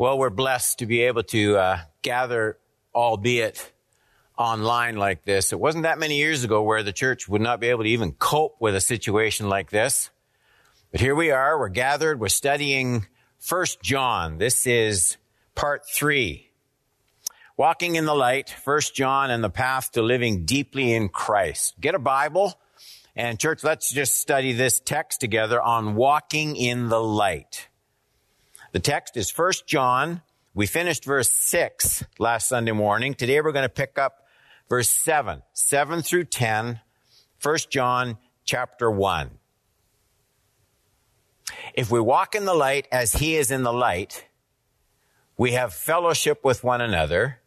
Well, we're blessed to be able to gather, albeit online like this. It wasn't that many years ago where the church would not be able to even cope with a situation like this. But here we are, we're gathered, we're studying 1 John. This is part 3. Walking in the Light, 1 John and the Path to Living Deeply in Christ. Get a Bible and church, let's just study this text together on walking in the light. The text is 1 John. We finished verse 6 last Sunday morning. Today we're going to pick up verse 7 through 10, 1 John chapter 1. If we walk in the light as he is in the light, we have fellowship with one another,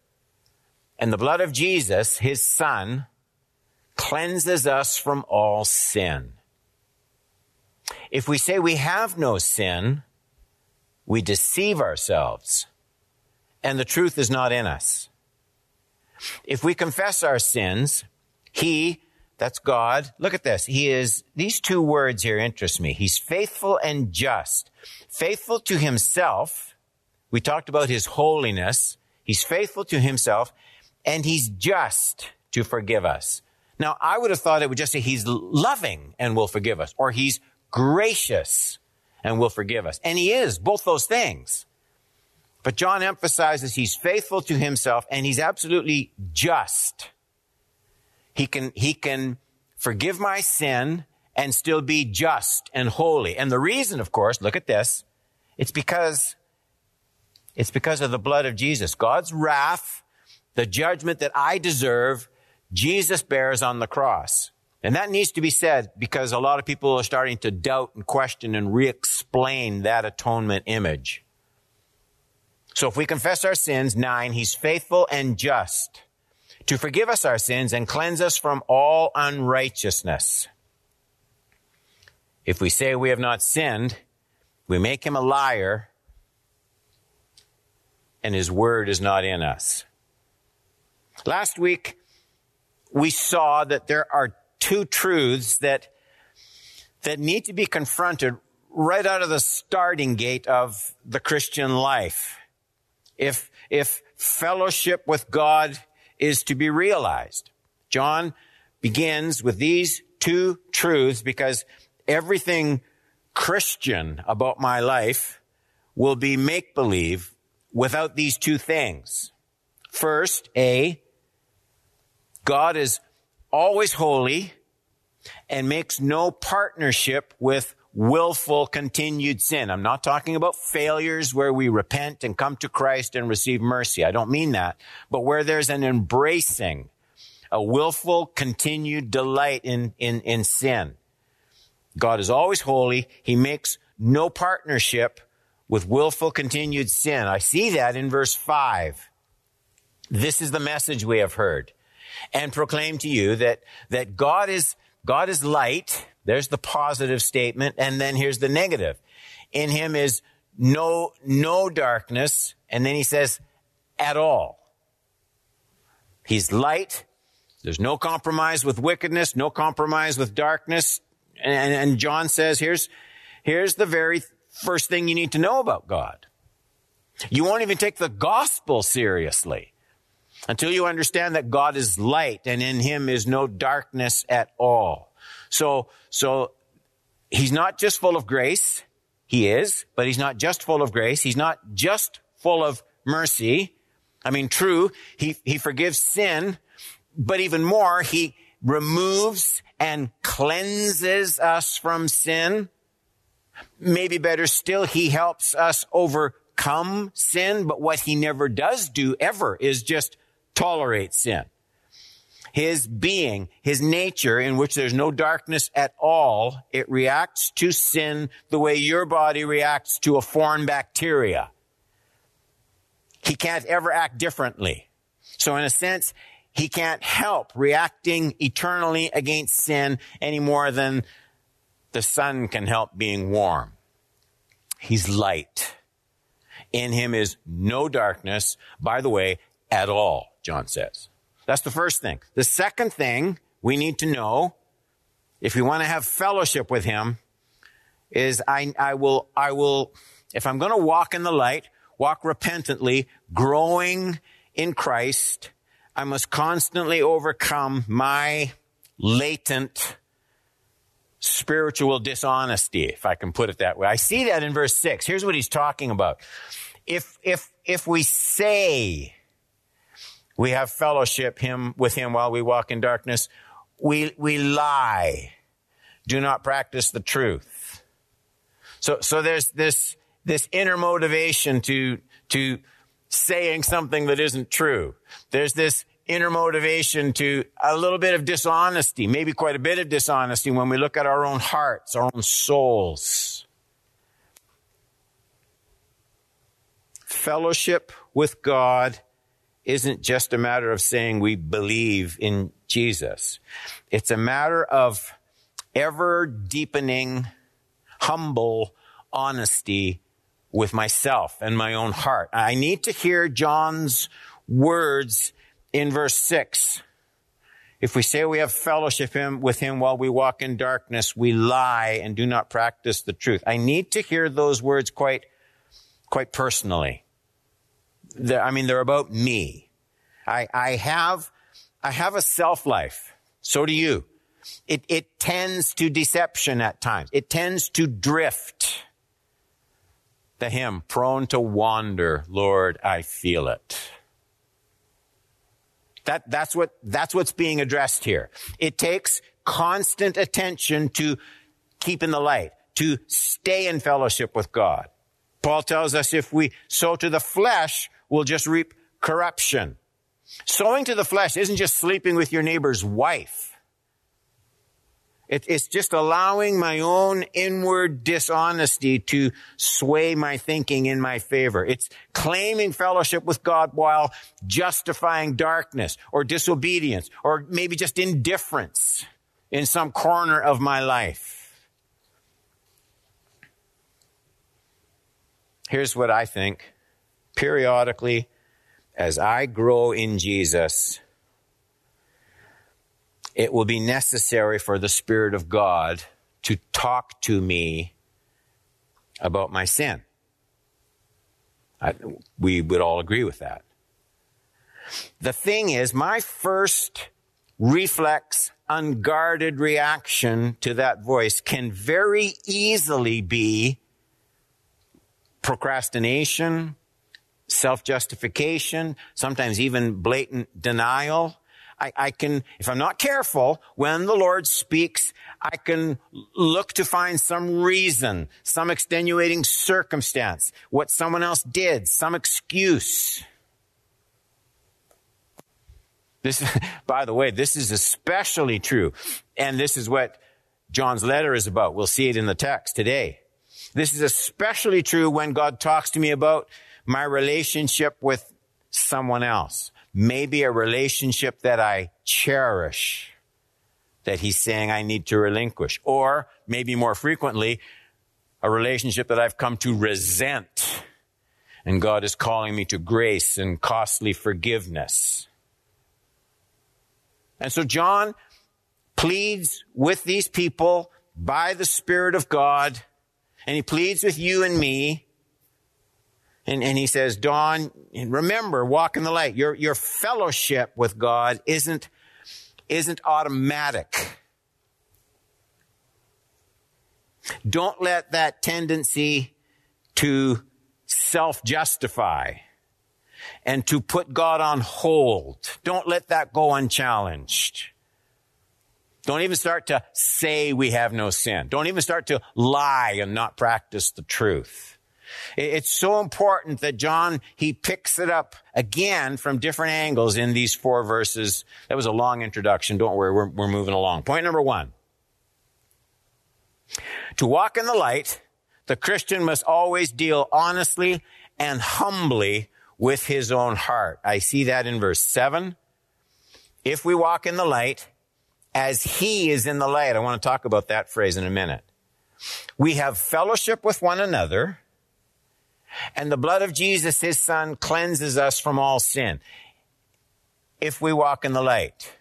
and the blood of Jesus, his Son, cleanses us from all sin. If we say we have no sin, we deceive ourselves, and the truth is not in us. If we confess our sins, he, that's God, look at this, he is, these two words here interest me, he's faithful and just, faithful to himself, we talked about his holiness, he's faithful to himself, and he's just to forgive us. Now, I would have thought it would just say he's loving and will forgive us, or he's gracious and will forgive us. And he is both those things. But John emphasizes he's faithful to himself and he's absolutely just. He can forgive my sin and still be just and holy. And the reason, of course, look at this, it's because of the blood of Jesus. God's wrath, the judgment that I deserve, Jesus bears on the cross. And that needs to be said because a lot of people are starting to doubt and question and re-explain that atonement image. So if we confess our sins, 9, he's faithful and just to forgive us our sins and cleanse us from all unrighteousness. If we say we have not sinned, we make him a liar and his word is not in us. Last week, we saw that there are two truths that need to be confronted right out of the starting gate of the Christian life. If fellowship with God is to be realized. John begins with these two truths because everything Christian about my life will be make-believe without these two things. First, God is always holy and makes no partnership with willful continued sin. I'm not talking about failures where we repent and come to Christ and receive mercy. I don't mean that. But where there's an embracing, a willful continued delight in sin. God is always holy. He makes no partnership with willful continued sin. I see that in verse 5. This is the message we have heard and proclaim to you that God is light. There's the positive statement, and then here's the negative. In him is no darkness, and then he says, at all. He's light. There's no compromise with wickedness, no compromise with darkness. And John says, here's the very first thing you need to know about God. You won't even take the gospel seriously until you understand that God is light and in him is no darkness at all. So he's not just full of grace. He is, but he's not just full of grace. He's not just full of mercy. I mean, true, he forgives sin, but even more, he removes and cleanses us from sin. Maybe better still, he helps us overcome sin, but what he never does do ever is just tolerate sin. His being, his nature, in which there's no darkness at all, it reacts to sin the way your body reacts to a foreign bacteria. He can't ever act differently. So in a sense, he can't help reacting eternally against sin any more than the sun can help being warm. He's light. In him is no darkness, by the way, at all. John says. That's the first thing. The second thing we need to know, if we want to have fellowship with him, is if I'm going to walk in the light, walk repentantly, growing in Christ, I must constantly overcome my latent spiritual dishonesty, if I can put it that way. I see that in verse 6. Here's what he's talking about. If we say we have fellowship with him while we walk in darkness, we lie, do not practice the truth. So there's this inner motivation to saying something that isn't true. There's this inner motivation to a little bit of dishonesty, maybe quite a bit of dishonesty when we look at our own hearts, our own souls. Fellowship with God isn't just a matter of saying we believe in Jesus. It's a matter of ever deepening, humble honesty with myself and my own heart. I need to hear John's words in verse 6. If we say we have fellowship with him while we walk in darkness, we lie and do not practice the truth. I need to hear those words quite personally. They're about me. I have a self-life. So do you. It tends to deception at times. It tends to drift. The hymn, prone to wander, Lord, I feel it. That's what's being addressed here. It takes constant attention to keep in the light, to stay in fellowship with God. Paul tells us if we sow to the flesh, we'll just reap corruption. Sowing to the flesh isn't just sleeping with your neighbor's wife. It's just allowing my own inward dishonesty to sway my thinking in my favor. It's claiming fellowship with God while justifying darkness or disobedience or maybe just indifference in some corner of my life. Here's what I think. Periodically, as I grow in Jesus, it will be necessary for the Spirit of God to talk to me about my sin. We would all agree with that. The thing is, my first reflex, unguarded reaction to that voice can very easily be procrastination, self-justification, sometimes even blatant denial. I can, if I'm not careful, when the Lord speaks, I can look to find some reason, some extenuating circumstance, what someone else did, some excuse. This, by the way, this is especially true. And this is what John's letter is about. We'll see it in the text today. This is especially true when God talks to me about my relationship with someone else, maybe a relationship that I cherish, that he's saying I need to relinquish, or maybe more frequently, a relationship that I've come to resent, and God is calling me to grace and costly forgiveness. And so John pleads with these people by the Spirit of God, and he pleads with you and me. And he says, Don, remember, walk in the light. Your fellowship with God isn't automatic. Don't let that tendency to self-justify and to put God on hold, don't let that go unchallenged. Don't even start to say we have no sin. Don't even start to lie and not practice the truth. It's so important that John, he picks it up again from different angles in these 4 verses. That was a long introduction. Don't worry, we're moving along. Point number 1. To walk in the light, the Christian must always deal honestly and humbly with his own heart. I see that in verse 7. If we walk in the light, as he is in the light. I want to talk about that phrase in a minute. We have fellowship with one another, and the blood of Jesus, his son, cleanses us from all sin. If we walk in the light.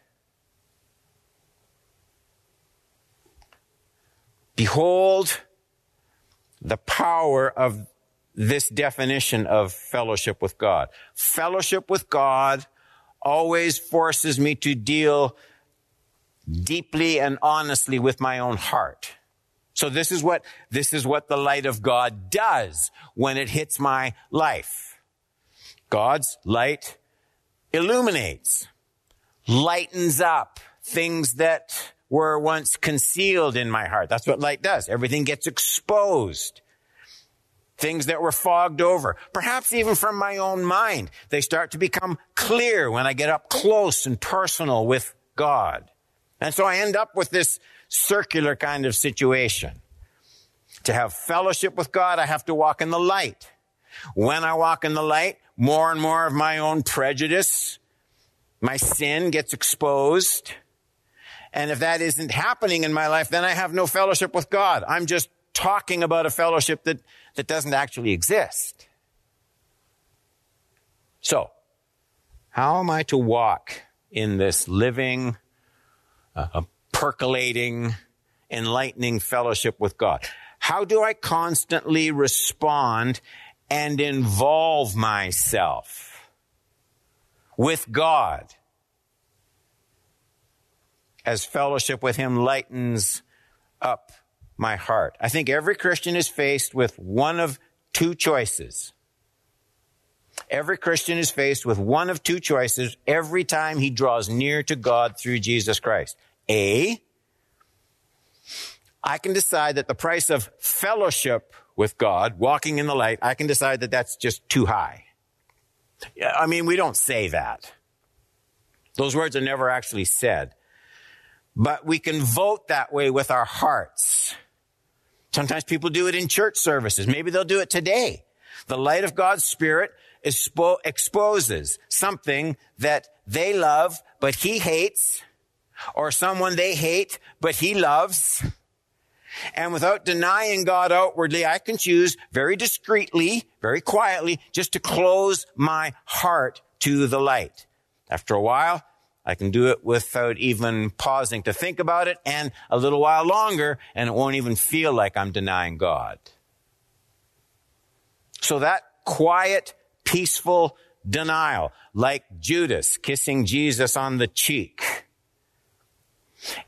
Behold the power of this definition of fellowship with God. Fellowship with God always forces me to deal deeply and honestly with my own heart. So this is what the light of God does when it hits my life. God's light illuminates, lightens up things that were once concealed in my heart. That's what light does. Everything gets exposed. Things that were fogged over, perhaps even from my own mind, they start to become clear when I get up close and personal with God. And so I end up with this circular kind of situation. To have fellowship with God, I have to walk in the light. When I walk in the light, more and more of my own prejudice, my sin gets exposed. And if that isn't happening in my life, then I have no fellowship with God. I'm just talking about a fellowship that doesn't actually exist. So, how am I to walk in this living, percolating, enlightening fellowship with God? How do I constantly respond and involve myself with God as fellowship with Him lightens up my heart? I think every Christian is faced with one of two choices. Every Christian is faced with one of two choices every time he draws near to God through Jesus Christ. A, I can decide that the price of fellowship with God, walking in the light, I can decide that that's just too high. I mean, we don't say that. Those words are never actually said. But we can vote that way with our hearts. Sometimes people do it in church services. Maybe they'll do it today. The light of God's Spirit exposes something that they love, but He hates, or someone they hate, but He loves. And without denying God outwardly, I can choose very discreetly, very quietly, just to close my heart to the light. After a while, I can do it without even pausing to think about it, and a little while longer, and it won't even feel like I'm denying God. So that quiet, peaceful denial, like Judas kissing Jesus on the cheek,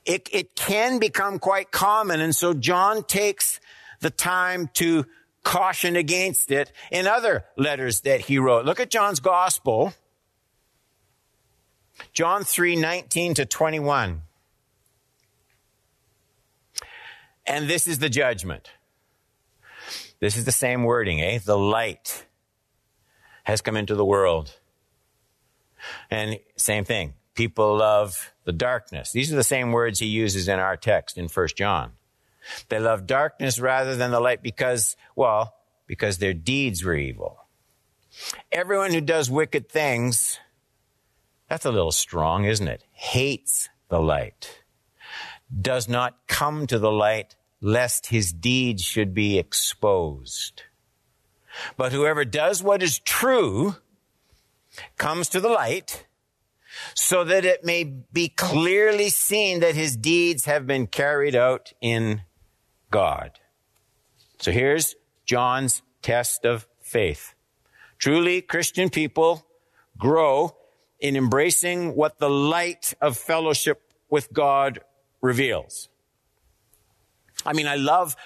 it can become quite common, and so John takes the time to caution against it in other letters that he wrote. Look at John's Gospel. John 3:19-21. And this is the judgment. This is the same wording, The light has come into the world. And same thing. People love the darkness. These are the same words he uses in our text in 1 John. They love darkness rather than the light because their deeds were evil. Everyone who does wicked things, that's a little strong, isn't it? Hates the light. Does not come to the light, lest his deeds should be exposed. But whoever does what is true comes to the light, so that it may be clearly seen that his deeds have been carried out in God. So here's John's test of faith. Truly, Christian people grow in embracing what the light of fellowship with God reveals. I mean, I love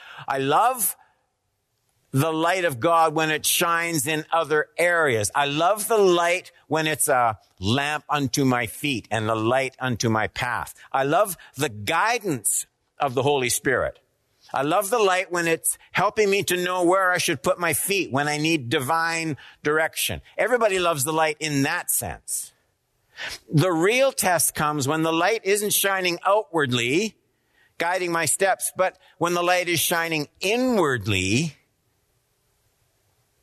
the light of God when it shines in other areas. I love the light when it's a lamp unto my feet and the light unto my path. I love the guidance of the Holy Spirit. I love the light when it's helping me to know where I should put my feet when I need divine direction. Everybody loves the light in that sense. The real test comes when the light isn't shining outwardly, guiding my steps, but when the light is shining inwardly,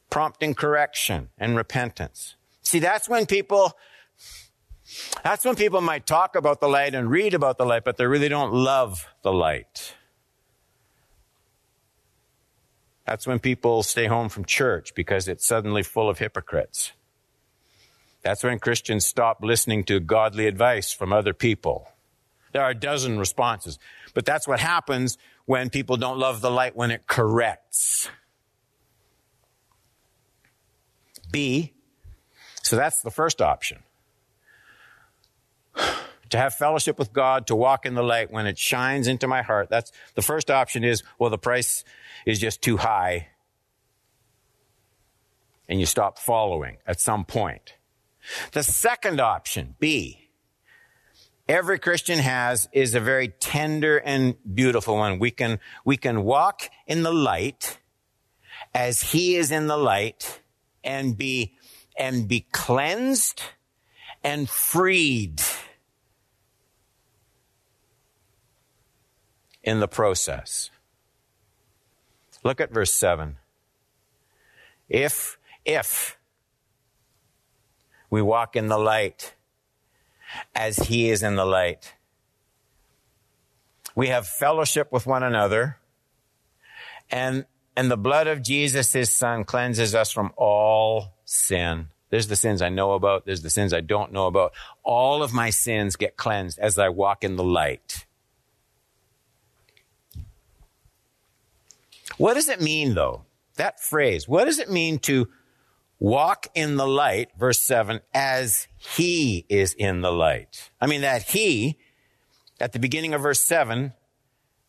prompting correction and repentance. See, that's when people might talk about the light and read about the light, but they really don't love the light. That's when people stay home from church because it's suddenly full of hypocrites. That's when Christians stop listening to godly advice from other people. There are a dozen responses, but that's what happens when people don't love the light when it corrects. B. So that's the first option. To have fellowship with God, to walk in the light when it shines into my heart. That's the first option is, well, the price is just too high. And you stop following at some point. The second option, B, every Christian has is a very tender and beautiful one. We can walk in the light as he is in the light and be cleansed and freed in the process. Look at verse 7. If we walk in the light as he is in the light, we have fellowship with one another, and the blood of Jesus, his son, cleanses us from all sin. There's the sins I know about. There's the sins I don't know about. All of my sins get cleansed as I walk in the light. What does it mean, though? That phrase, what does it mean to walk in the light, verse 7, as he is in the light? I mean, that he, at the beginning of verse 7,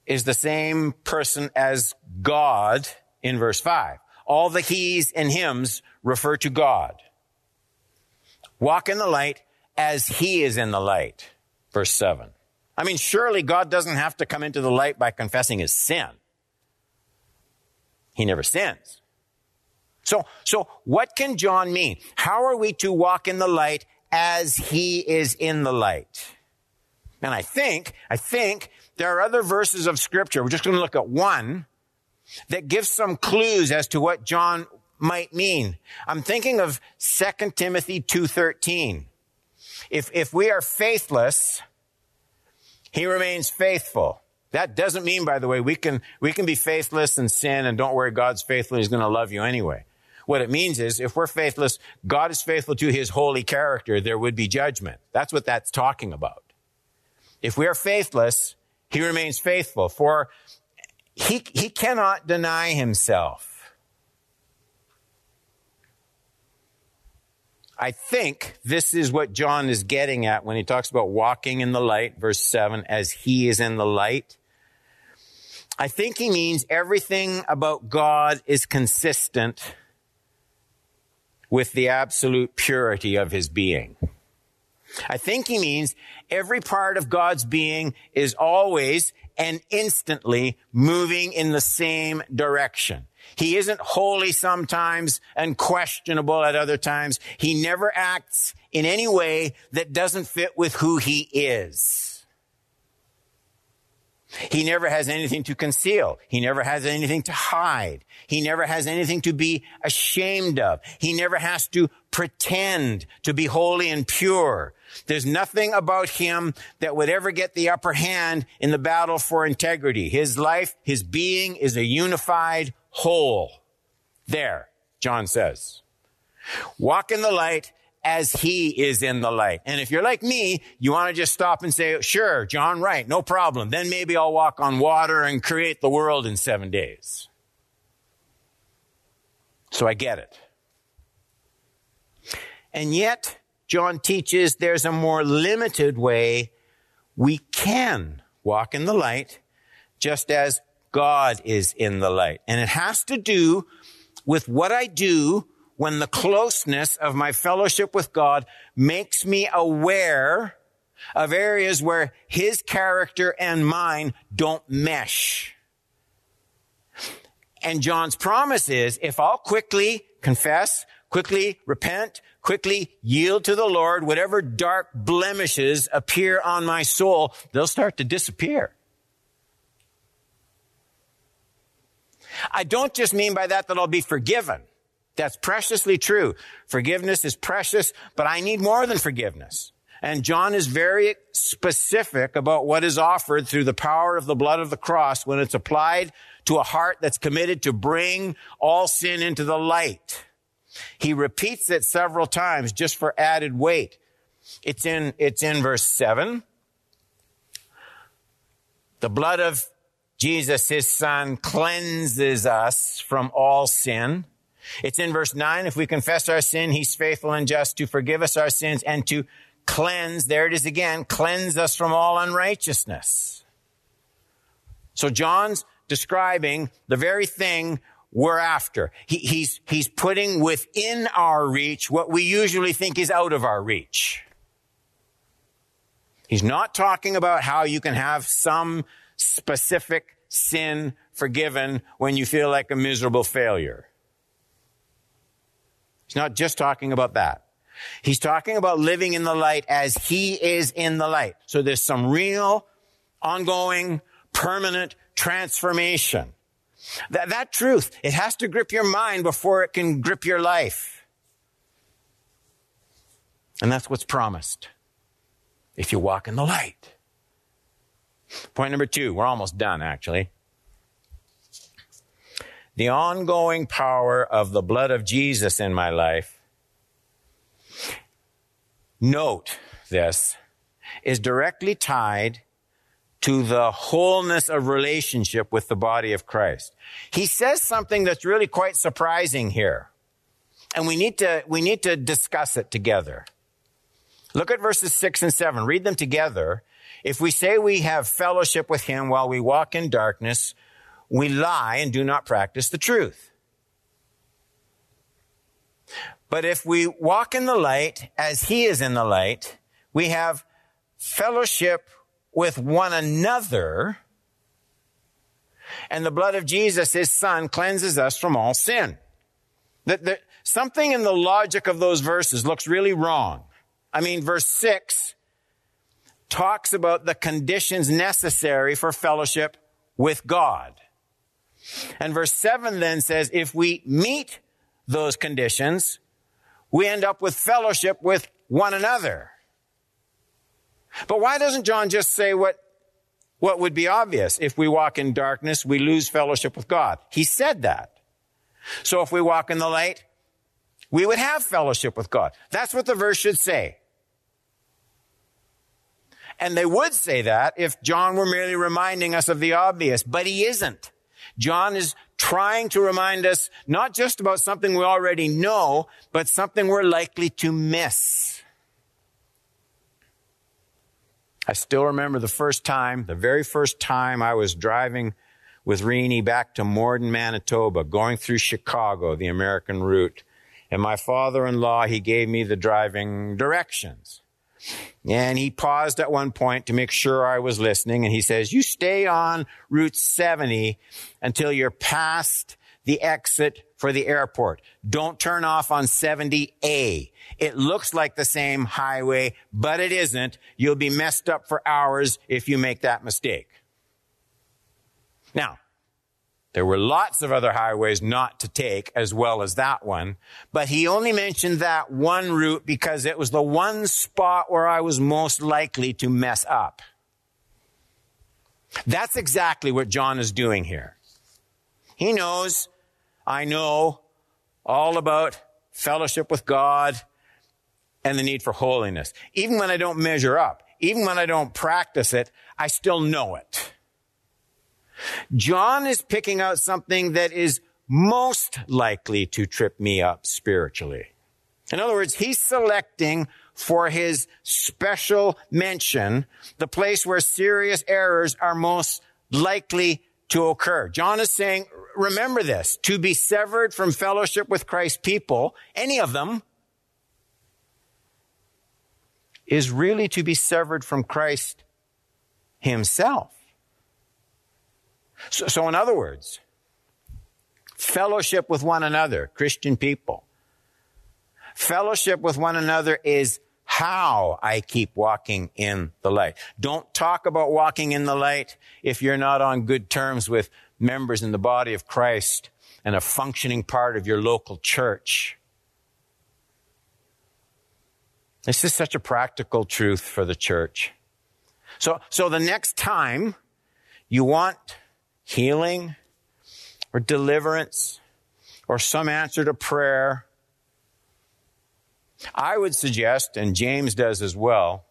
is the same person as God in verse 5. All the he's and hims refer to God. Walk in the light as he is in the light, verse 7. I mean, surely God doesn't have to come into the light by confessing his sin. He never sins. So what can John mean? How are we to walk in the light as he is in the light? And I think there are other verses of Scripture. We're just going to look at one that gives some clues as to what John might mean. I'm thinking of 2 Timothy 2:13. If we are faithless, he remains faithful. That doesn't mean, by the way, we can be faithless and sin, and don't worry, God's faithful. He's going to love you anyway. What it means is, if we're faithless, God is faithful to his holy character. There would be judgment. That's what that's talking about. If we are faithless, he remains faithful, for he cannot deny himself. I think this is what John is getting at when he talks about walking in the light, verse 7, as he is in the light. I think he means everything about God is consistent with the absolute purity of his being. I think he means every part of God's being is always and instantly moving in the same direction. He isn't holy sometimes and questionable at other times. He never acts in any way that doesn't fit with who he is. He never has anything to conceal. He never has anything to hide. He never has anything to be ashamed of. He never has to pretend to be holy and pure. There's nothing about him that would ever get the upper hand in the battle for integrity. His life, his being is a unified whole. There, John says, walk in the light as he is in the light. And if you're like me, you want to just stop and say, sure, John, right, no problem. Then maybe I'll walk on water and create the world in 7 days. So I get it. And yet, John teaches there's a more limited way we can walk in the light, just as God is in the light. And it has to do with what I do when the closeness of my fellowship with God makes me aware of areas where his character and mine don't mesh. And John's promise is, if I'll quickly confess, quickly repent, quickly yield to the Lord, whatever dark blemishes appear on my soul, they'll start to disappear. I don't just mean by that I'll be forgiven. That's preciously true. Forgiveness is precious, but I need more than forgiveness. And John is very specific about what is offered through the power of the blood of the cross when it's applied to a heart that's committed to bring all sin into the light. He repeats it several times just for added weight. It's in verse 7. The blood of Jesus, his son, cleanses us from all sin. It's in verse 9. If we confess our sin, he's faithful and just to forgive us our sins and to cleanse, there it is again, cleanse us from all unrighteousness. So John's describing the very thing we're after. He's putting within our reach what we usually think is out of our reach. He's not talking about how you can have some specific sin forgiven when you feel like a miserable failure. He's not just talking about that. He's talking about living in the light as he is in the light. So there's some real, ongoing, permanent transformation. That truth, it has to grip your mind before it can grip your life. And that's what's promised if you walk in the light. Point number 2, we're almost done actually. The ongoing power of the blood of Jesus in my life, note this, is directly tied to the wholeness of relationship with the body of Christ. He says something that's really quite surprising here, and we need to discuss it together. Look at verses 6 and 7. Read them together. If we say we have fellowship with him while we walk in darkness, we lie and do not practice the truth. But if we walk in the light as he is in the light, we have fellowship with one another, and the blood of Jesus, his son, cleanses us from all sin. Something in the logic of those verses looks really wrong. I mean, verse 6 talks about the conditions necessary for fellowship with God. And verse 7 then says, if we meet those conditions, we end up with fellowship with one another. But why doesn't John just say what would be obvious? If we walk in darkness, we lose fellowship with God. He said that. So if we walk in the light, we would have fellowship with God. That's what the verse should say. And they would say that if John were merely reminding us of the obvious, but he isn't. John is trying to remind us not just about something we already know, but something we're likely to miss. I still remember the very first time I was driving with Renee back to Morden, Manitoba, going through Chicago, the American route. And my father-in-law, he gave me the driving directions. And he paused at one point to make sure I was listening. And he says, you stay on Route 70 until you're past the exit for the airport. Don't turn off on 70A. It looks like the same highway, but it isn't. You'll be messed up for hours if you make that mistake. Now, there were lots of other highways not to take as well as that one, but he only mentioned that one route because it was the one spot where I was most likely to mess up. That's exactly what John is doing here. He knows, I know, all about fellowship with God and the need for holiness. Even when I don't measure up, even when I don't practice it, I still know it. John is picking out something that is most likely to trip me up spiritually. In other words, he's selecting for his special mention the place where serious errors are most likely to occur. John is saying, remember this, to be severed from fellowship with Christ's people, any of them, is really to be severed from Christ himself. So in other words, fellowship with one another, Christian people. Fellowship with one another is how I keep walking in the light. Don't talk about walking in the light if you're not on good terms with members in the body of Christ and a functioning part of your local church. This is such a practical truth for the church. So the next time you want healing or deliverance or some answer to prayer, I would suggest, and James does as well,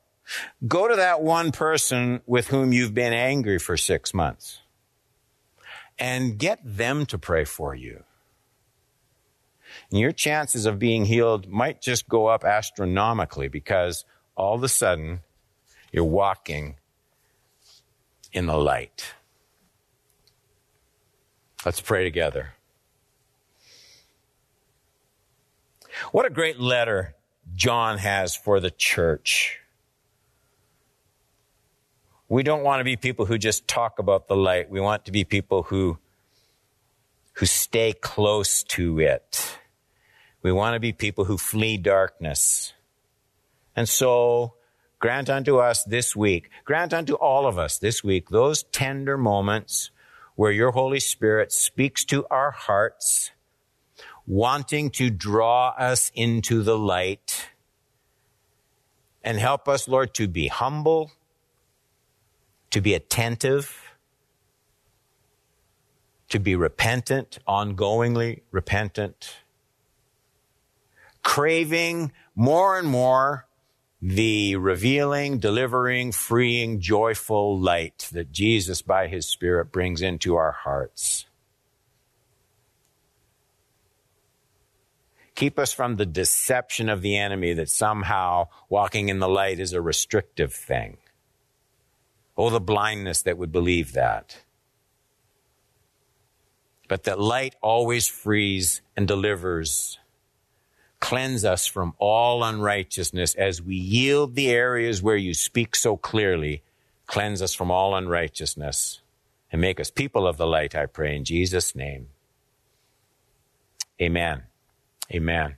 go to that one person with whom you've been angry for 6 months and get them to pray for you. and your chances of being healed might just go up astronomically, because all of a sudden you're walking in the light. Let's pray together. What a great letter John has for the church. We don't want to be people who just talk about the light. We want to be people who stay close to it. We want to be people who flee darkness. And so grant unto us this week, grant unto all of us this week, those tender moments where your Holy Spirit speaks to our hearts, wanting to draw us into the light. And help us, Lord, to be humble, to be attentive, to be repentant, ongoingly repentant, craving more and more the revealing, delivering, freeing, joyful light that Jesus by his Spirit brings into our hearts. Keep us from the deception of the enemy that somehow walking in the light is a restrictive thing. Oh, the blindness that would believe that. But that light always frees and delivers. Cleanse us from all unrighteousness as we yield the areas where you speak so clearly. Cleanse us from all unrighteousness and make us people of the light, I pray, in Jesus' name. Amen. Amen.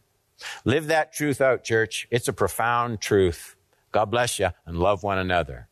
Live that truth out, church. It's a profound truth. God bless you, and love one another.